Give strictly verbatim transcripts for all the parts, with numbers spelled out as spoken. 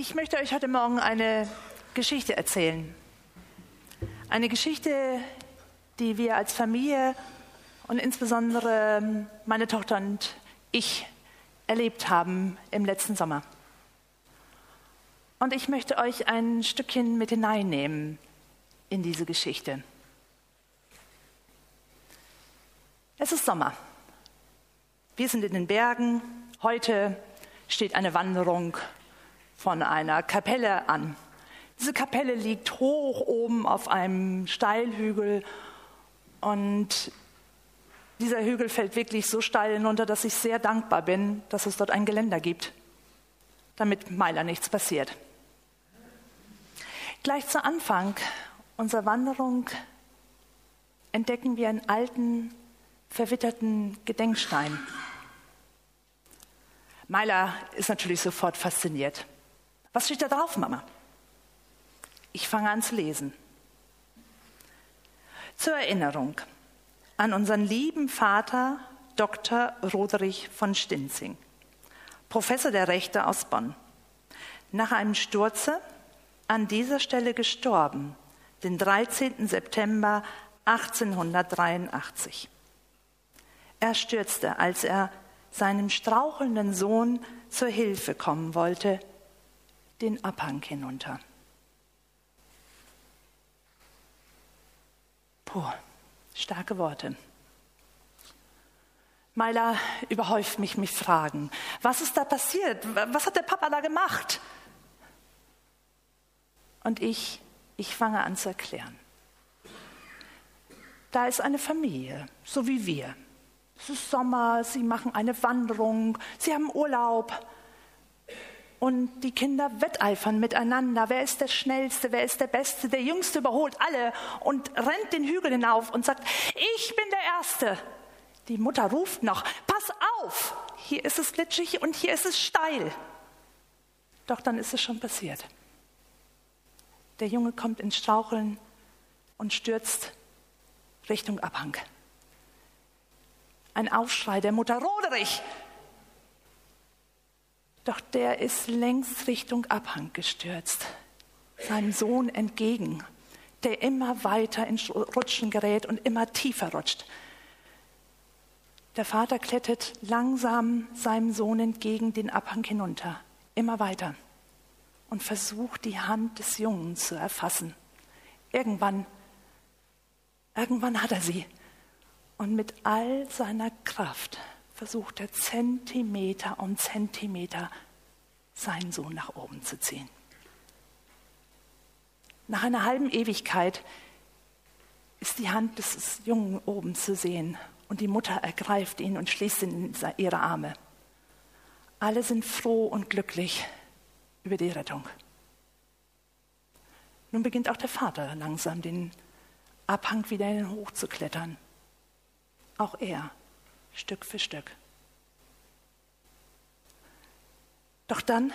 Ich möchte euch heute Morgen eine Geschichte erzählen. Eine Geschichte, die wir als Familie und insbesondere meine Tochter und ich erlebt haben im letzten Sommer. Und ich möchte euch ein Stückchen mit hineinnehmen in diese Geschichte. Es ist Sommer. Wir sind in den Bergen. Heute steht eine Wanderung von einer Kapelle an. Diese Kapelle liegt hoch oben auf einem Steilhügel und dieser Hügel fällt wirklich so steil hinunter, dass ich sehr dankbar bin, dass es dort ein Geländer gibt, damit Meiler nichts passiert. Gleich zu Anfang unserer Wanderung entdecken wir einen alten, verwitterten Gedenkstein. Meiler ist natürlich sofort fasziniert. Was steht da drauf, Mama? Ich fange an zu lesen. Zur Erinnerung an unseren lieben Vater Doktor Roderich von Stinzing, Professor der Rechte aus Bonn. Nach einem Sturze an dieser Stelle gestorben, den dreizehnten September achtzehnhundertdreiundachtzig. Er stürzte, als er seinem strauchelnden Sohn zur Hilfe kommen wollte, den Abhang hinunter. Puh, starke Worte. Meiler überhäuft mich mit Fragen. Was ist da passiert? Was hat der Papa da gemacht? Und ich, ich fange an zu erklären. Da ist eine Familie, so wie wir. Es ist Sommer, sie machen eine Wanderung, sie haben Urlaub. Und die Kinder wetteifern miteinander. Wer ist der Schnellste, wer ist der Beste? Der Jüngste überholt alle und rennt den Hügel hinauf und sagt, ich bin der Erste. Die Mutter ruft noch, pass auf, hier ist es glitschig und hier ist es steil. Doch dann ist es schon passiert. Der Junge kommt ins Straucheln und stürzt Richtung Abhang. Ein Aufschrei der Mutter, Roderich! Doch der ist längst Richtung Abhang gestürzt, seinem Sohn entgegen, der immer weiter ins Rutschen gerät und immer tiefer rutscht. Der Vater klettert langsam seinem Sohn entgegen den Abhang hinunter, immer weiter, und versucht, die Hand des Jungen zu erfassen. Irgendwann, irgendwann hat er sie. Und mit all seiner Kraft versucht er Zentimeter um Zentimeter seinen Sohn nach oben zu ziehen. Nach einer halben Ewigkeit ist die Hand des Jungen oben zu sehen und die Mutter ergreift ihn und schließt ihn in ihre Arme. Alle sind froh und glücklich über die Rettung. Nun beginnt auch der Vater langsam den Abhang wieder hochzuklettern. Auch er, Stück für Stück. Doch dann,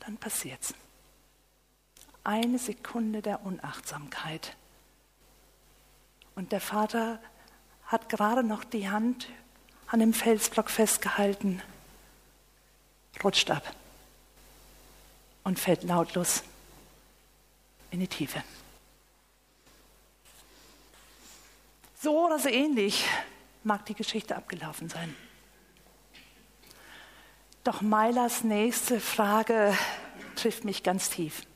dann passiert's. Eine Sekunde der Unachtsamkeit. Und der Vater hat gerade noch die Hand an dem Felsblock festgehalten, rutscht ab und fällt lautlos in die Tiefe. So oder so ähnlich mag die Geschichte abgelaufen sein. Doch Meilers nächste Frage trifft mich ganz tief.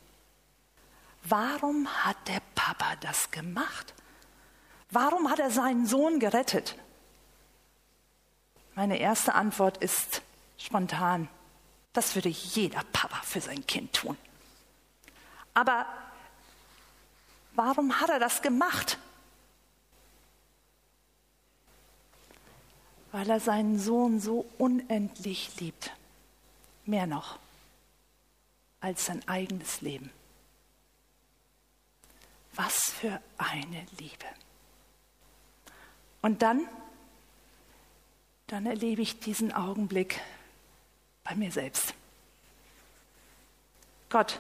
Warum hat der Papa das gemacht? Warum hat er seinen Sohn gerettet? Meine erste Antwort ist spontan. Das würde jeder Papa für sein Kind tun. Aber warum hat er das gemacht? Weil er seinen Sohn so unendlich liebt. Mehr noch als sein eigenes Leben. Was für eine Liebe. Und dann, dann erlebe ich diesen Augenblick bei mir selbst. Gott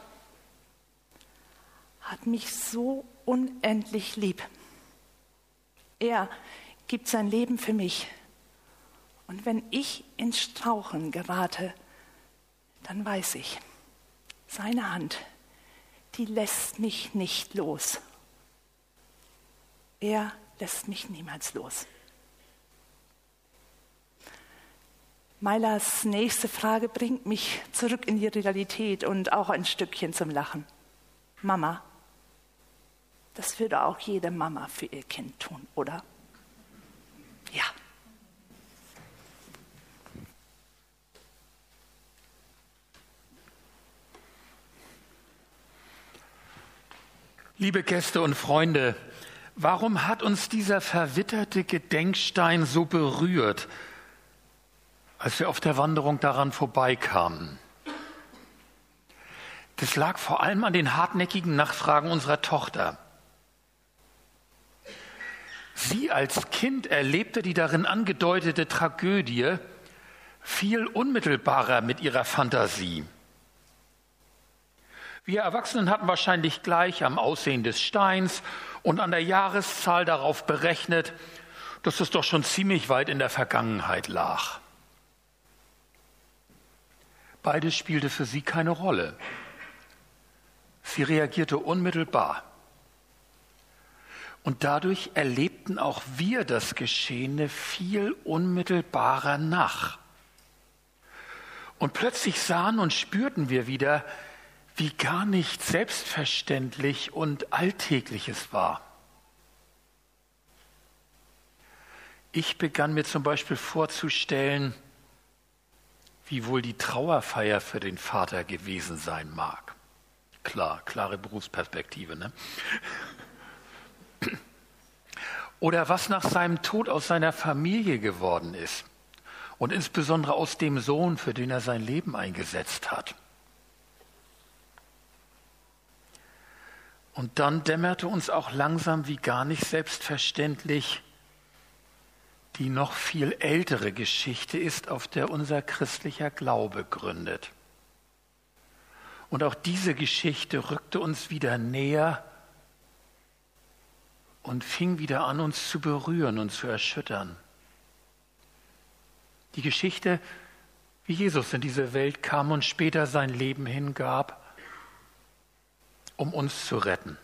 hat mich so unendlich lieb. Er gibt sein Leben für mich. Und wenn ich ins Straucheln gerate, dann weiß ich, seine Hand, die lässt mich nicht los. Er lässt mich niemals los. Mailas nächste Frage bringt mich zurück in die Realität und auch ein Stückchen zum Lachen. Mama, das würde auch jede Mama für ihr Kind tun, oder? Ja. Liebe Gäste und Freunde, warum hat uns dieser verwitterte Gedenkstein so berührt, als wir auf der Wanderung daran vorbeikamen? Das lag vor allem an den hartnäckigen Nachfragen unserer Tochter. Sie als Kind erlebte die darin angedeutete Tragödie viel unmittelbarer mit ihrer Fantasie. Wir Erwachsenen hatten wahrscheinlich gleich am Aussehen des Steins und an der Jahreszahl darauf berechnet, dass es doch schon ziemlich weit in der Vergangenheit lag. Beides spielte für sie keine Rolle. Sie reagierte unmittelbar. Und dadurch erlebten auch wir das Geschehene viel unmittelbarer nach. Und plötzlich sahen und spürten wir wieder, wie gar nicht selbstverständlich und alltäglich es war. Ich begann mir zum Beispiel vorzustellen, wie wohl die Trauerfeier für den Vater gewesen sein mag. Klar, klare Berufsperspektive, ne? Oder was nach seinem Tod aus seiner Familie geworden ist und insbesondere aus dem Sohn, für den er sein Leben eingesetzt hat. Und dann dämmerte uns auch langsam, wie gar nicht selbstverständlich, die noch viel ältere Geschichte ist, auf der unser christlicher Glaube gründet. Und auch diese Geschichte rückte uns wieder näher und fing wieder an, uns zu berühren und zu erschüttern. Die Geschichte, wie Jesus in diese Welt kam und später sein Leben hingab, um uns zu retten.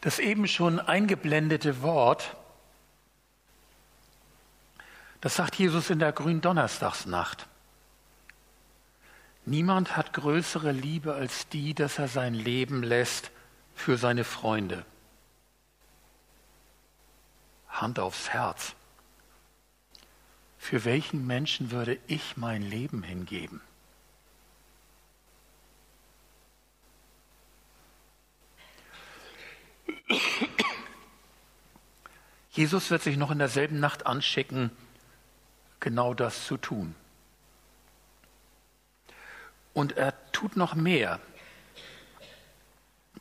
Das eben schon eingeblendete Wort, das sagt Jesus in der Gründonnerstagsnacht. Niemand hat größere Liebe als die, dass er sein Leben lässt für seine Freunde. Hand aufs Herz. Für welchen Menschen würde ich mein Leben hingeben? Jesus wird sich noch in derselben Nacht anschicken, genau das zu tun. Und er tut noch mehr.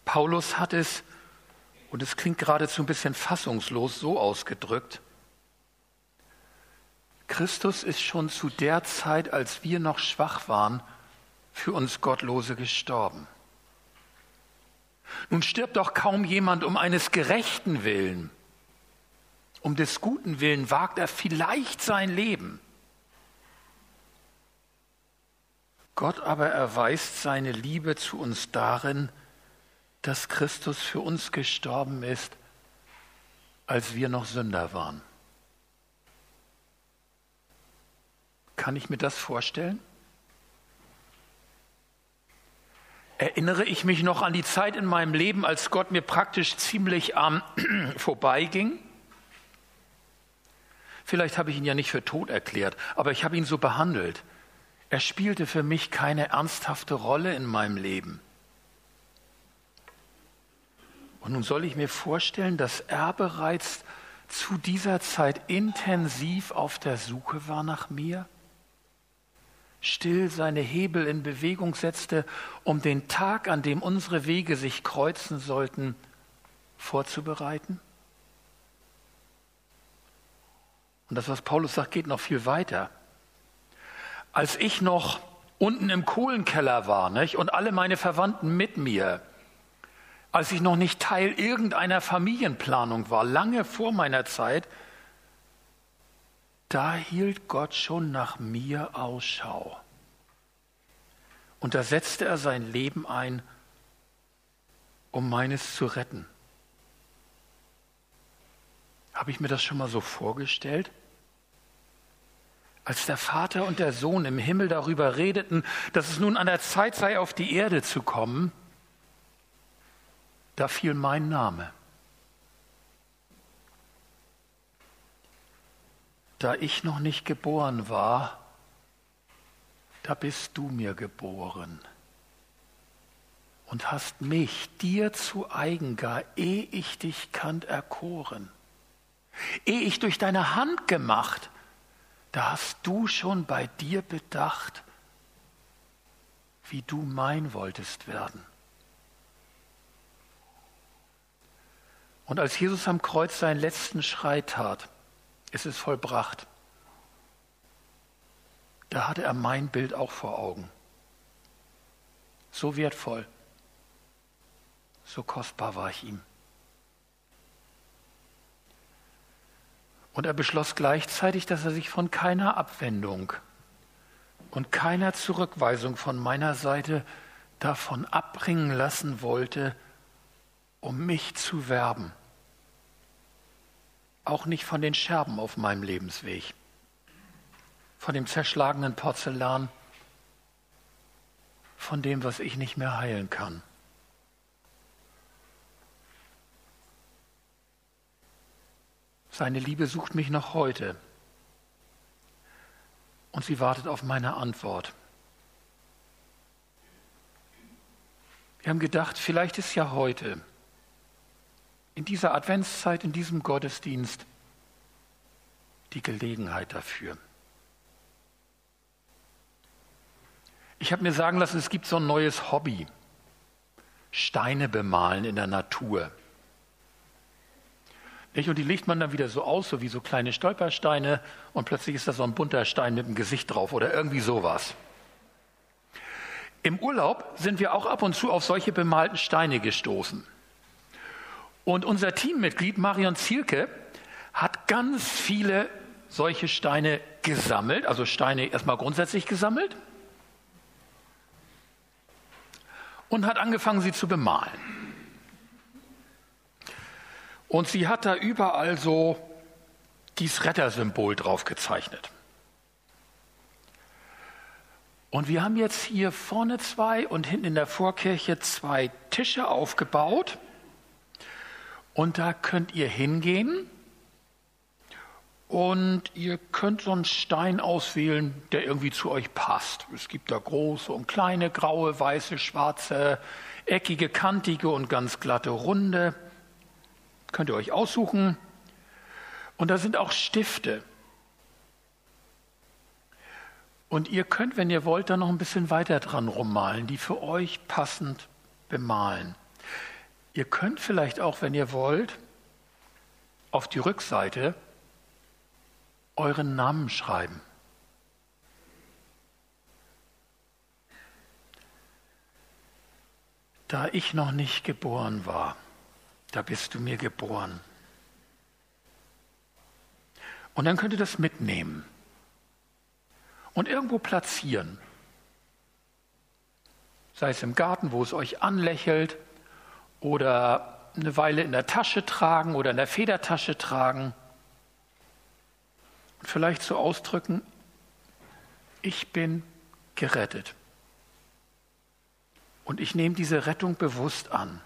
Paulus hat es, und es klingt geradezu ein bisschen fassungslos, so ausgedrückt: Christus ist schon zu der Zeit, als wir noch schwach waren, für uns Gottlose gestorben. Nun stirbt doch kaum jemand um eines gerechten Willen. Um des guten Willen wagt er vielleicht sein Leben. Gott aber erweist seine Liebe zu uns darin, dass Christus für uns gestorben ist, als wir noch Sünder waren. Kann ich mir das vorstellen? Erinnere ich mich noch an die Zeit in meinem Leben, als Gott mir praktisch ziemlich am vorbeiging? Vielleicht habe ich ihn ja nicht für tot erklärt, aber ich habe ihn so behandelt. Er spielte für mich keine ernsthafte Rolle in meinem Leben. Und nun soll ich mir vorstellen, dass er bereits zu dieser Zeit intensiv auf der Suche war nach mir? Still seine Hebel in Bewegung setzte, um den Tag, an dem unsere Wege sich kreuzen sollten, vorzubereiten? Und das, was Paulus sagt, geht noch viel weiter. Als ich noch unten im Kohlenkeller war, nicht, und alle meine Verwandten mit mir, als ich noch nicht Teil irgendeiner Familienplanung war, lange vor meiner Zeit, da hielt Gott schon nach mir Ausschau. Und da setzte er sein Leben ein, um meines zu retten. Habe ich mir das schon mal so vorgestellt? Als der Vater und der Sohn im Himmel darüber redeten, dass es nun an der Zeit sei, auf die Erde zu kommen, da fiel mein Name. Da ich noch nicht geboren war, da bist du mir geboren und hast mich dir zu eigen gar, ehe ich dich kannt, erkoren. Ehe ich durch deine Hand gemacht, da hast du schon bei dir bedacht, wie du mein wolltest werden. Und als Jesus am Kreuz seinen letzten Schrei tat, es ist vollbracht, da hatte er mein Bild auch vor Augen. So wertvoll, so kostbar war ich ihm. Und er beschloss gleichzeitig, dass er sich von keiner Abwendung und keiner Zurückweisung von meiner Seite davon abbringen lassen wollte, um mich zu werben. Auch nicht von den Scherben auf meinem Lebensweg, von dem zerschlagenen Porzellan, von dem, was ich nicht mehr heilen kann. Seine Liebe sucht mich noch heute und sie wartet auf meine Antwort. Wir haben gedacht, vielleicht ist ja heute, in dieser Adventszeit, in diesem Gottesdienst, die Gelegenheit dafür. Ich habe mir sagen lassen, es gibt so ein neues Hobby: Steine bemalen in der Natur. Und die legt man dann wieder so aus, so wie so kleine Stolpersteine, und plötzlich ist da so ein bunter Stein mit einem Gesicht drauf oder irgendwie sowas. Im Urlaub sind wir auch ab und zu auf solche bemalten Steine gestoßen. Und unser Teammitglied Marion Zierke hat ganz viele solche Steine gesammelt, also Steine erstmal grundsätzlich gesammelt, und hat angefangen, sie zu bemalen. Und sie hat da überall so dieses Rettersymbol drauf gezeichnet. Und wir haben jetzt hier vorne zwei und hinten in der Vorkirche zwei Tische aufgebaut. Und da könnt ihr hingehen und ihr könnt so einen Stein auswählen, der irgendwie zu euch passt. Es gibt da große und kleine, graue, weiße, schwarze, eckige, kantige und ganz glatte, runde. Könnt ihr euch aussuchen. Und da sind auch Stifte. Und ihr könnt, wenn ihr wollt, da noch ein bisschen weiter dran rummalen, die für euch passend bemalen. Ihr könnt vielleicht auch, wenn ihr wollt, auf die Rückseite euren Namen schreiben. Da ich noch nicht geboren war, da bist du mir geboren. Und dann könnt ihr das mitnehmen und irgendwo platzieren. Sei es im Garten, wo es euch anlächelt, oder eine Weile in der Tasche tragen oder in der Federtasche tragen. Und vielleicht so ausdrücken: Ich bin gerettet. Und ich nehme diese Rettung bewusst an.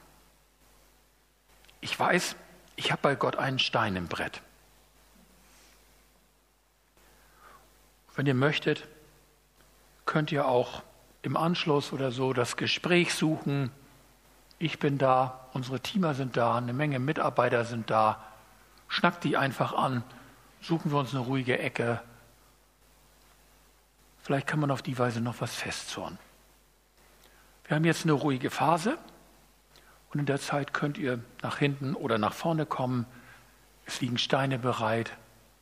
Ich weiß, ich habe bei Gott einen Stein im Brett. Wenn ihr möchtet, könnt ihr auch im Anschluss oder so das Gespräch suchen. Ich bin da, unsere Teamer sind da, eine Menge Mitarbeiter sind da. Schnackt die einfach an, suchen wir uns eine ruhige Ecke. Vielleicht kann man auf die Weise noch was festzurren. Wir haben jetzt eine ruhige Phase. Und in der Zeit könnt ihr nach hinten oder nach vorne kommen. Es liegen Steine bereit,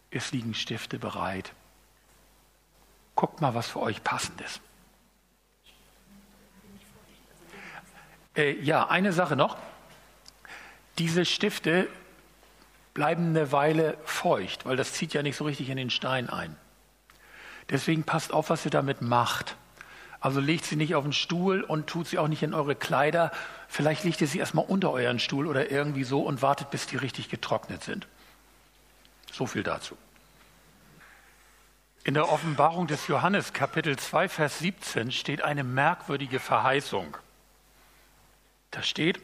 es liegen Stifte bereit. Guckt mal, was für euch passend ist. Äh, ja, eine Sache noch. Diese Stifte bleiben eine Weile feucht, weil das zieht ja nicht so richtig in den Stein ein. Deswegen passt auf, was ihr damit macht. Also legt sie nicht auf den Stuhl und tut sie auch nicht in eure Kleider. Vielleicht legt ihr sie erstmal unter euren Stuhl oder irgendwie so und wartet, bis die richtig getrocknet sind. So viel dazu. In der Offenbarung des Johannes, Kapitel zwei, Vers siebzehn, steht eine merkwürdige Verheißung. Da steht: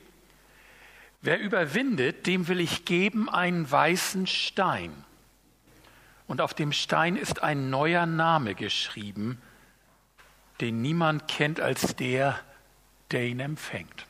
Wer überwindet, dem will ich geben einen weißen Stein. Und auf dem Stein ist ein neuer Name geschrieben, den niemand kennt als der, der ihn empfängt.